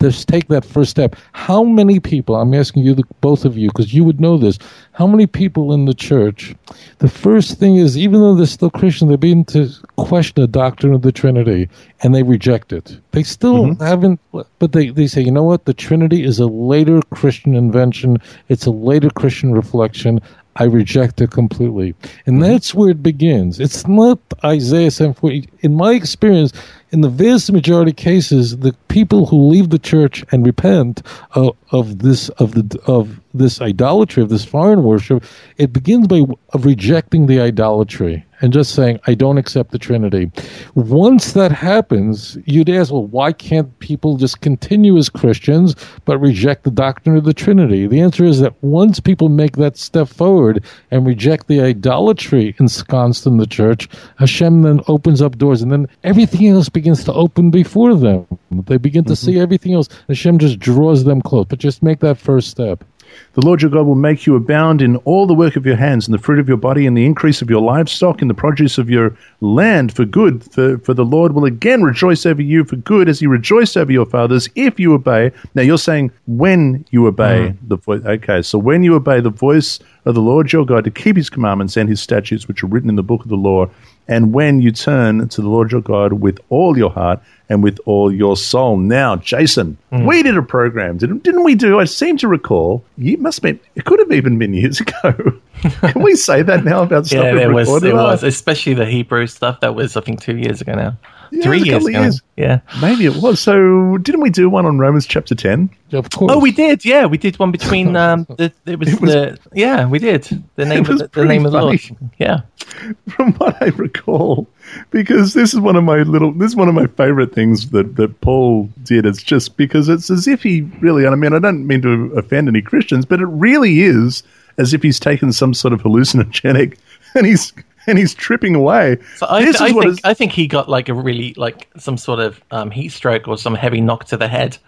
Just take that first step. How many people, I'm asking you, both of you, because you would know this, how many people in the church, the first thing is, even though they're still Christian, they begin to question the doctrine of the Trinity, and they reject it. They still mm-hmm. haven't, but they, they say, you know what, the Trinity is a later Christian invention, it's a later Christian reflection, I reject it completely. And that's where it begins. It's not Isaiah seven forty. In my experience, in the vast majority of cases, the people who leave the church and repent of, of this of the of this idolatry, of this foreign worship, it begins by of rejecting the idolatry and just saying, I don't accept the Trinity. Once that happens, you'd ask, well, why can't people just continue as Christians but reject the doctrine of the Trinity? The answer is that once people make that step forward and reject the idolatry ensconced in the church, Hashem then opens up doors, and then everything else begins to open before them. They begin to mm-hmm. see everything else. Hashem just draws them close, but just make that first step. The Lord your God will make you abound in all the work of your hands, in the fruit of your body, in the increase of your livestock, in the produce of your land for good. For, for the Lord will again rejoice over you for good, as he rejoiced over your fathers, if you obey. Now you're saying when you obey mm-hmm. the voice. Okay, so when you obey the voice of the Lord your God to keep his commandments and his statutes, which are written in the book of the law, and when you turn to the Lord your God with all your heart and with all your soul. Now, Jason, mm. we did a program, didn't, didn't we do? I seem to recall. You must have been, it could have even been years ago. Can we say that now about stuff yeah, there was, there was, especially the Hebrew stuff that was, I think, two years ago now. Yeah, Three years ago. Years. Yeah. Maybe it was. So didn't we do one on Romans chapter ten? Of course. Oh, we did. Yeah, we did one between um the, it was, it was the yeah, we did. The name of the, the name of the Lord. Yeah. From what I recall, because this is one of my little this is one of my favorite things that, that Paul did. It's just because it's as if he really, and I mean I don't mean to offend any Christians, but it really is as if he's taken some sort of hallucinogenic and he's and he's tripping away. So I, th- I, think, I think he got like a really, like some sort of um, heat stroke or some heavy knock to the head.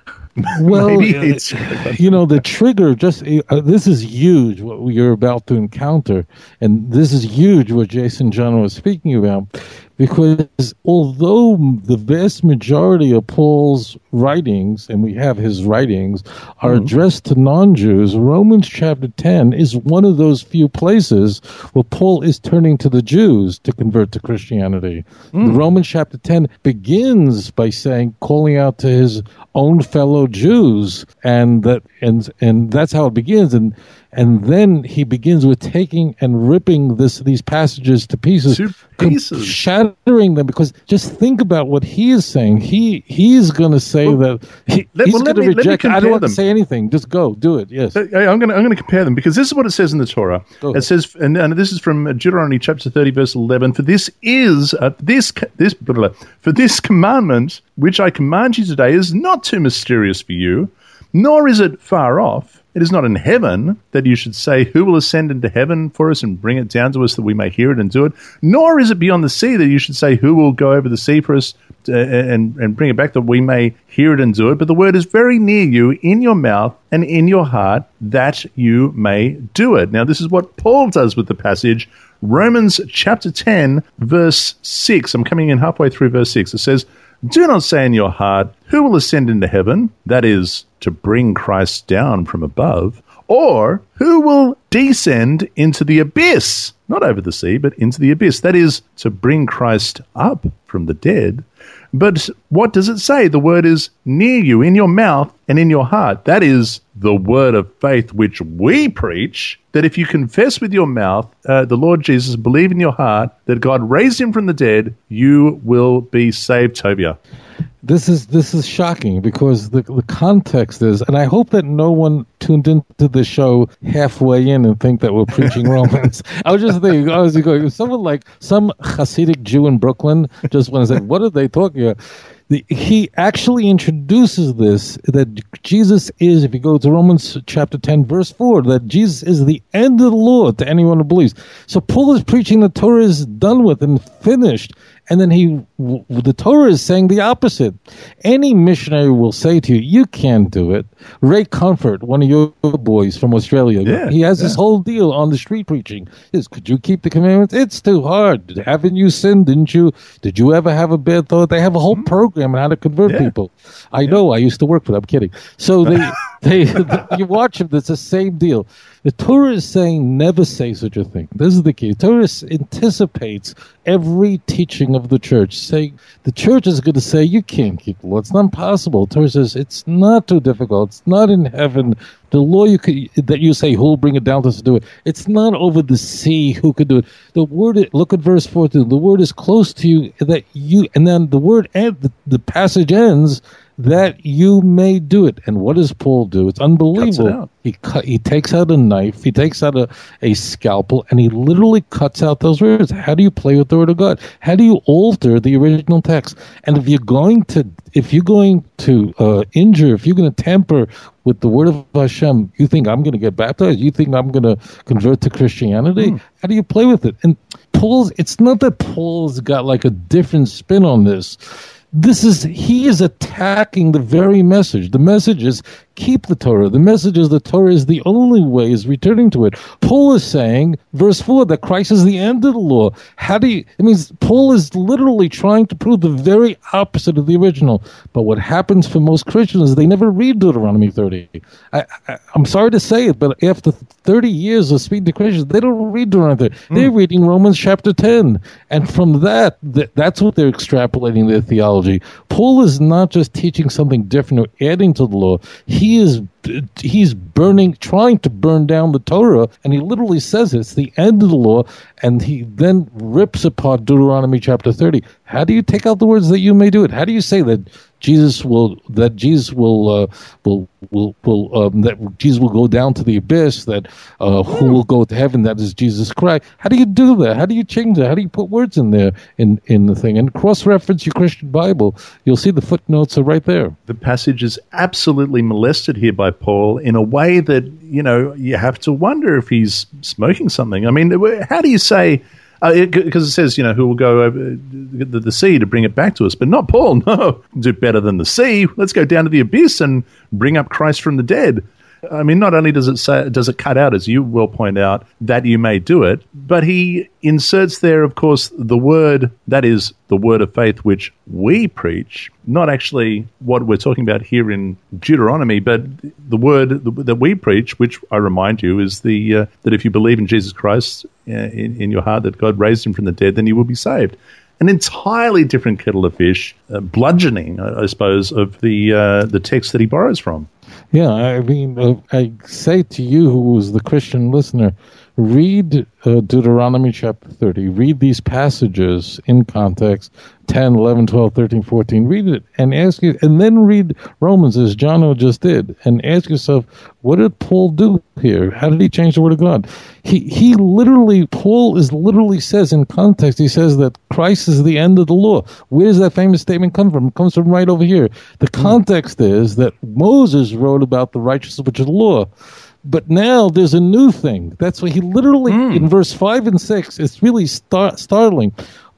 Well, Maybe it's, you know, the trigger, just uh, this is huge what you're about to encounter. And this is huge what Jason John was speaking about. Because although the vast majority of Paul's writings, and we have his writings, are mm-hmm. addressed to non-Jews, Romans chapter ten is one of those few places where Paul is turning to the Jews to convert to Christianity. Mm. Romans chapter ten begins by saying, calling out to his own fellow Jews, and that and and that's how it begins. And And then he begins with taking and ripping this these passages to pieces, to pieces. Com- shattering them. Because just think about what he is saying. He he's going to say well, that he, let, he's well, going to reject. I don't want them. to say anything. Just go do it. Yes, I'm going to I'm going to compare them because this is what it says in the Torah. It says, and, and this is from Deuteronomy chapter thirty, verse eleven. For this is uh, this this blah, blah, blah, for this commandment which I command you today is not too mysterious for you, nor is it far off. It is not in heaven that you should say, who will ascend into heaven for us and bring it down to us that we may hear it and do it? Nor is it beyond the sea that you should say, who will go over the sea for us to, and, and bring it back that we may hear it and do it? But the word is very near you, in your mouth and in your heart, that you may do it. Now, this is what Paul does with the passage. Romans chapter ten, verse six. I'm coming in halfway through verse six. It says, do not say in your heart, who will ascend into heaven? That is, to bring Christ down from above. Or, who will descend into the abyss? Not over the sea, but into the abyss. That is, to bring Christ up from the dead. But what does it say? The word is near you, in your mouth and in your heart. That is, the word of faith which we preach, that if you confess with your mouth uh, the Lord Jesus, believe in your heart that God raised him from the dead, you will be saved, Tobiah. This is this is shocking because the the context is, and I hope that no one tuned into the show halfway in and think that we're preaching Romans. I was just thinking, I was going, someone like some Hasidic Jew in Brooklyn just went and said, what are they talking about? The, he actually introduces this, that Jesus is, if you go to Romans chapter ten, verse four, that Jesus is the end of the law to anyone who believes. So Paul is preaching the Torah is done with and finished. And then he, the Torah is saying the opposite. Any missionary will say to you, you can't do it. Ray Comfort, one of your boys from Australia, yeah, he has yeah. this whole deal on the street preaching. Is, could you keep the commandments? It's too hard. Haven't you sinned? Didn't you? Did you ever have a bad thought? They have a whole program on how to convert yeah. people. I yeah. know. I used to work for them. I'm kidding. So they, they, they, you watch them. It's the same deal. The Torah is saying never say such a thing. This is the key. The Torah anticipates every teaching of the church, saying the church is going to say you can't keep the law. It's not possible. The Torah says it's not too difficult. It's not in heaven. The law you could, that you say, who'll bring it down to us to do it? It's not over the sea who could do it. The word, look at verse fourteen. The word is close to you that you, and then the word and the, the passage ends, that you may do it. And what does Paul do? It's unbelievable. It he cu- he takes out a knife, he takes out a, a scalpel, and he literally cuts out those words. How do you play with the word of God? How do you alter the original text? And if you're going to, if you're going to uh, injure, if you're going to tamper with the word of Hashem, you think I'm going to get baptized? You think I'm going to convert to Christianity? Mm. How do you play with it? And Paul's, it's not that Paul's got like a different spin on this. This is, he is attacking the very message. The message is keep the Torah. The message is the Torah is the only way, is returning to it. Paul is saying, verse four, that Christ is the end of the law. How do you, it means Paul is literally trying to prove the very opposite of the original. But what happens for most Christians is they never read Deuteronomy thirty. I, I, I'm sorry to say it, but after thirty years of speaking to Christians, they don't read Deuteronomy thirty. Mm. They're reading Romans chapter ten. And from that, th- that's what they're extrapolating their theology. Paul is not just teaching something different or adding to the law. He is he's burning, trying to burn down the Torah, and he literally says it's the end of the law, and he then rips apart Deuteronomy chapter thirty. How do you take out the words that you may do it? How do you say that Jesus will that Jesus will uh, will will will um, that Jesus will go down to the abyss? That uh, who will go to heaven? That is Jesus Christ. How do you do that? How do you change that? How do you put words in there in, in the thing? And cross-reference your Christian Bible. You'll see the footnotes are right there. The passage is absolutely molested here by Paul in a way that, you know, you have to wonder if he's smoking something. I mean, how do you say? Because uh, it, it says, you know, who will go over the, the sea to bring it back to us, but not Paul. No, do better than the sea. Let's go down to the abyss and bring up Christ from the dead. I mean, not only does it say, does it cut out, as you will point out, that you may do it, but he inserts there, of course, the word, that is the word of faith which we preach, not actually what we're talking about here in Deuteronomy, but the word that we preach, which I remind you is the uh, that if you believe in Jesus Christ uh, in, in your heart that God raised him from the dead, then you will be saved. An entirely different kettle of fish, uh, bludgeoning, I, I suppose, of the uh, the text that he borrows from. Yeah, I mean, uh, I say to you, who is the Christian listener, read uh, Deuteronomy chapter thirty. Read these passages in context, ten, eleven, twelve, thirteen, fourteen. Read it and ask you, and then read Romans, as Jono just did, and ask yourself, what did Paul do here? How did he change the word of God? He he literally, Paul is literally says in context, he says that Christ is the end of the law. Where does that famous statement come from? It comes from right over here. The context is that Moses wrote about the righteousness which is the law. But now there's a new thing. That's why he literally, mm. in verse five and six, it's really star- startling.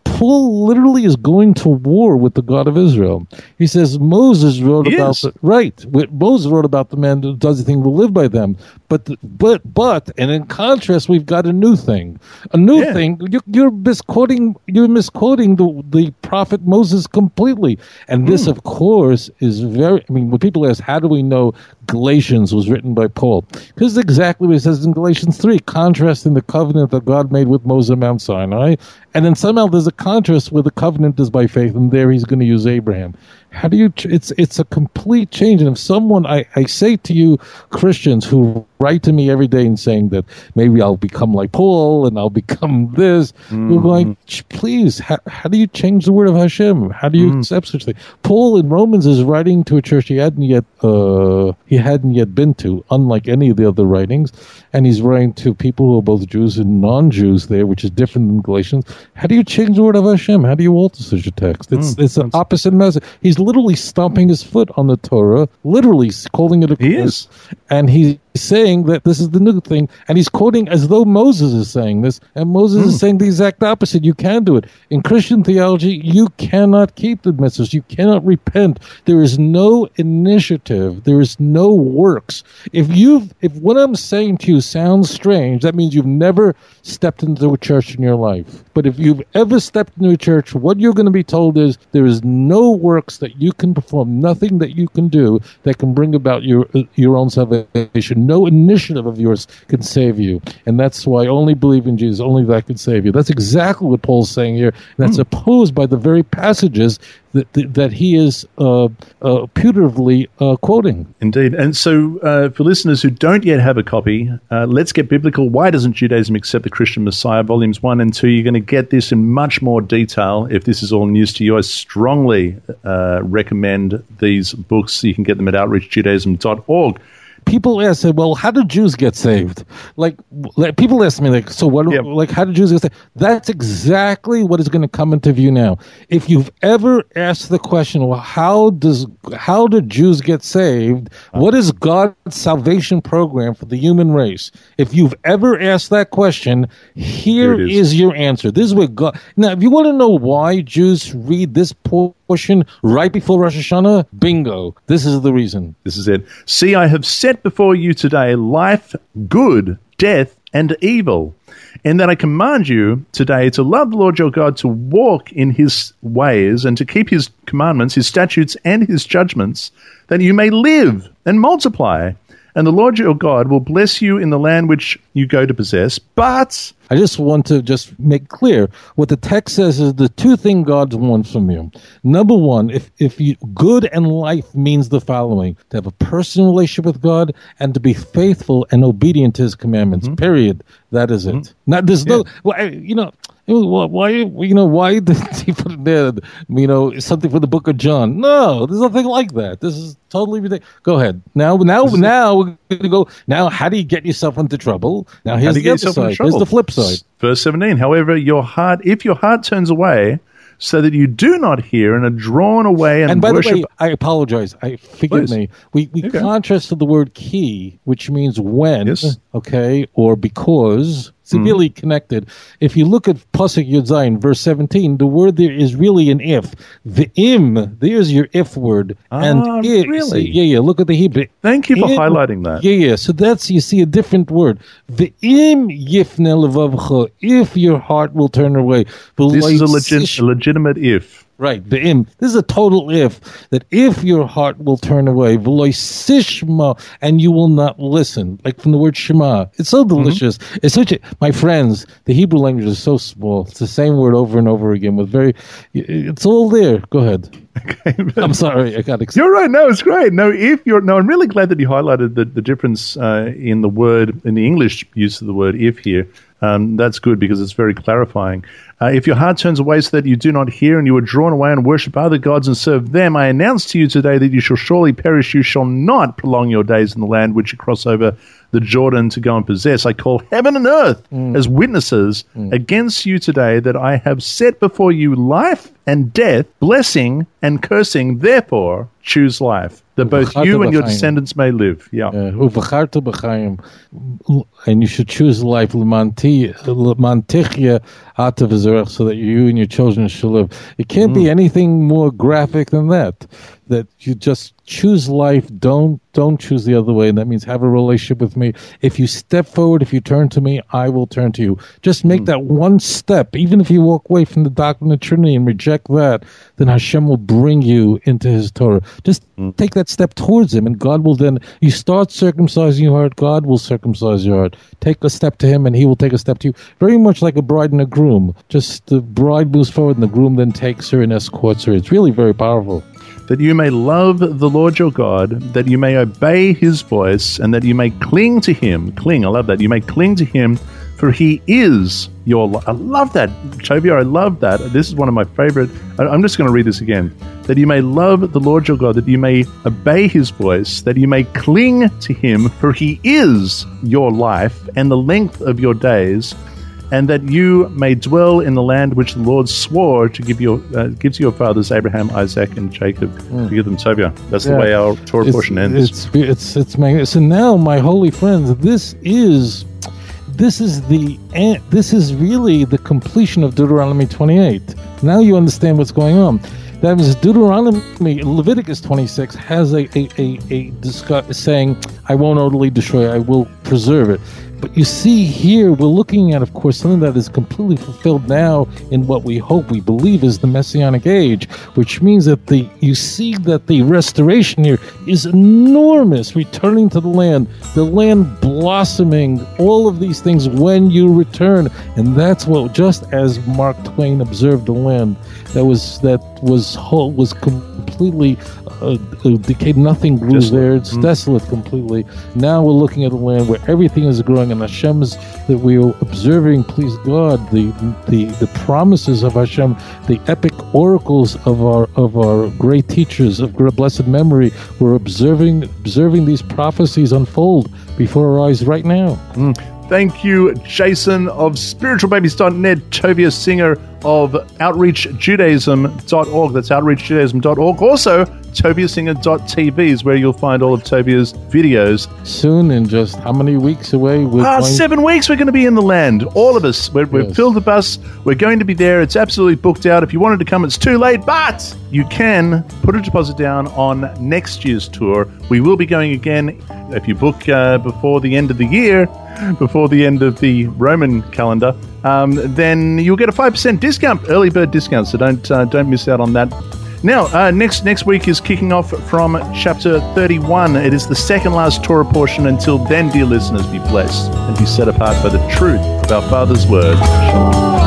Paul literally is going to war with the God of Israel. He says Moses wrote he about the, right. Moses wrote about the man who does the thing will live by them. But the, but but and in contrast, we've got a new thing. A new yeah. thing. You, you're misquoting. You're misquoting the the prophet Moses completely. And this, mm. of course, is very. I mean, when people ask, how do we know Galatians was written by Paul? Because exactly what it says in Galatians three, contrasting the covenant that God made with Moses at Mount Sinai, and then somehow there's a contrast where the covenant is by faith, and there he's going to use Abraham. How do you? Ch- it's it's a complete change. And if someone, I, I say to you, Christians who write to me every day and saying that maybe I'll become like Paul and I'll become this, mm. you're going, please, how, how do you change the word of Hashem? How do you mm. accept such thing? Paul in Romans is writing to a church he hadn't yet uh, he hadn't yet been to, unlike any of the other writings, and he's writing to people who are both Jews and non-Jews there, which is different than Galatians. How do you change the word of Hashem? How do you alter such a text? It's mm. it's an opposite message. He's literally stomping his foot on the Torah, literally calling it a curse, and he saying that this is the new thing, and he's quoting as though Moses is saying this, and Moses mm. is saying the exact opposite. You can do it. In Christian theology, you cannot keep the mitzvahs. You cannot repent. There is no initiative. There is no works. If you've, if what I'm saying to you sounds strange, that means you've never stepped into a church in your life. But if you've ever stepped into a church, what you're going to be told is there is no works that you can perform, nothing that you can do that can bring about your your own salvation. No initiative of yours can save you. And that's why only believe in Jesus, only that can save you. That's exactly what Paul's saying here. And that's mm. opposed by the very passages that that he is uh, uh, putatively uh, quoting. Indeed. And so uh, for listeners who don't yet have a copy, uh, Let's Get Biblical, Why Doesn't Judaism Accept the Christian Messiah, Volumes one and two, you're going to get this in much more detail. If this is all news to you, I strongly uh, recommend these books. You can get them at outreach judaism dot org. People ask, well, how do Jews get saved? Like, like people ask me, like, so what? Yep. Like, how do Jews get saved? That's exactly what is going to come into view now. If you've ever asked the question, well, how does how do Jews get saved? What is God's salvation program for the human race? If you've ever asked that question, here is. is your answer. This is where God. Now, if you want to know why Jews read this portion right before Rosh Hashanah, bingo. This is the reason. This is it. See, I have set before you today life, good, death, and evil, and that I command you today to love the Lord your God, to walk in his ways, and to keep his commandments, his statutes, and his judgments, that you may live and multiply. And the Lord your God will bless you in the land which you go to possess, but... I just want to just make clear what the text says is the two things God wants from you. Number one, if if you good and life means the following: to have a personal relationship with God and to be faithful and obedient to His commandments. Mm-hmm. Period. That is it. Mm-hmm. Now, there's yeah. no, well, you know. Why, you know, why did he put it there? You know, something for the Book of John? No, there's nothing like that. This is totally ridiculous. Go ahead. Now, now, now we're going to go. Now, how do you get yourself into trouble? Now, here's the other side. Here's the flip side. Verse seventeen. However, your heart, if your heart turns away, so that you do not hear and are drawn away and, and by worship. The way, I apologize. I forgive Please. me. We we okay. contrast to the word "key," which means when, yes. okay, or because. Severely mm. connected. If you look at Pasuk Yud Zayin, verse seventeen, the word there is really an if. The im, there's your if word. And ah, it, really? Yeah, yeah, look at the Hebrew. Thank you for it, highlighting that. Yeah, yeah, so that's, you see, a different word. The im yifne levavcha, if your heart will turn away. This is a, legit, a legitimate if. Right, the im. This is a total if, that if your heart will turn away, v'loisishma, and you will not listen, like from the word shema. It's so delicious. Mm-hmm. It's such a, my friends, the Hebrew language is so small. It's the same word over and over again with very, it's all there. Go ahead. Okay, I'm sorry, I got excited. You're right. No, it's great. No, if you're no, I'm really glad that you highlighted the, the difference uh, in the word, in the English use of the word if here. Um, that's good because it's very clarifying. Uh, if your heart turns away so that you do not hear and you are drawn away and worship other gods and serve them, I announce to you today that you shall surely perish. You shall not prolong your days in the land which you cross over the Jordan to go and possess. I call heaven and earth mm. as witnesses mm. against you today that I have set before you life and death, blessing and cursing. Therefore, choose life, that both you and your descendants may live. Yeah. And you should choose life, so that you and your children shall live. It can't mm. be anything more graphic than that, that you just choose life, don't don't choose the other way, and that means have a relationship with me. If you step forward, if you turn to me, I will turn to you. Just make mm. that one step. Even if you walk away from the doctrine of Trinity and reject that, then Hashem will bring you into His Torah. Just mm. take that step towards Him, and God will then, you start circumcising your heart, God will circumcise your heart. Take a step to Him, and He will take a step to you. Very much like a bride and a groom. Just the bride moves forward, and the groom then takes her and escorts her. It's really very powerful. That you may love the Lord your God, that you may obey His voice, and that you may cling to Him. Cling, I love that. You may cling to Him, for He is your life. I love that, Tovia, I love that. This is one of my favorite. I'm just going to read this again. That you may love the Lord your God, that you may obey His voice, that you may cling to Him, for He is your life and the length of your days, and that you may dwell in the land which the Lord swore to give your uh, give to your fathers Abraham, Isaac, and Jacob mm. to give them. So yeah, that's yeah. the way our Torah it's, portion ends. It's it's it's magnificent. So now, my holy friends, this is this is the this is really the completion of Deuteronomy twenty-eight. Now you understand what's going on. That means Deuteronomy, Leviticus twenty-six has a a a, a discuss, saying, "I won't utterly destroy; I will preserve it." But you see here, we're looking at, of course, something that is completely fulfilled now in what we hope, we believe, is the Messianic age, which means that the you see that the restoration here is enormous. Returning to the land, the land blossoming, all of these things when you return, and that's what, just as Mark Twain observed, the land that was that was whole was completely uh, decayed. Nothing grew desolate. there. It's mm-hmm. desolate completely. Now we're looking at a land where everything is growing. And Hashem's that we are observing, please God, the the the promises of Hashem, the epic oracles of our of our great teachers of blessed memory. We're observing observing these prophecies unfold before our eyes right now. Mm. Thank you, Jason of spiritual babies dot net, Tovia Singer of outreach judaism dot org. That's outreach judaism dot org. Also, tovia singer dot t v is where you'll find all of Tobia's videos. Soon, in just how many weeks away? Ah, my... Seven weeks we're going to be in the land. All of us. We're, we've yes. filled the bus. We're going to be there. It's absolutely booked out. If you wanted to come, it's too late, but you can put a deposit down on next year's tour. We will be going again. If you book uh, before the end of the year, before the end of the Roman calendar, um, then you'll get a five percent discount, early bird discount, so don't uh, don't miss out on that. Now, uh, next next week is kicking off from chapter thirty-one. It is the second last Torah portion. Until then, dear listeners, be blessed and be set apart by the truth of our Father's Word. Shalom.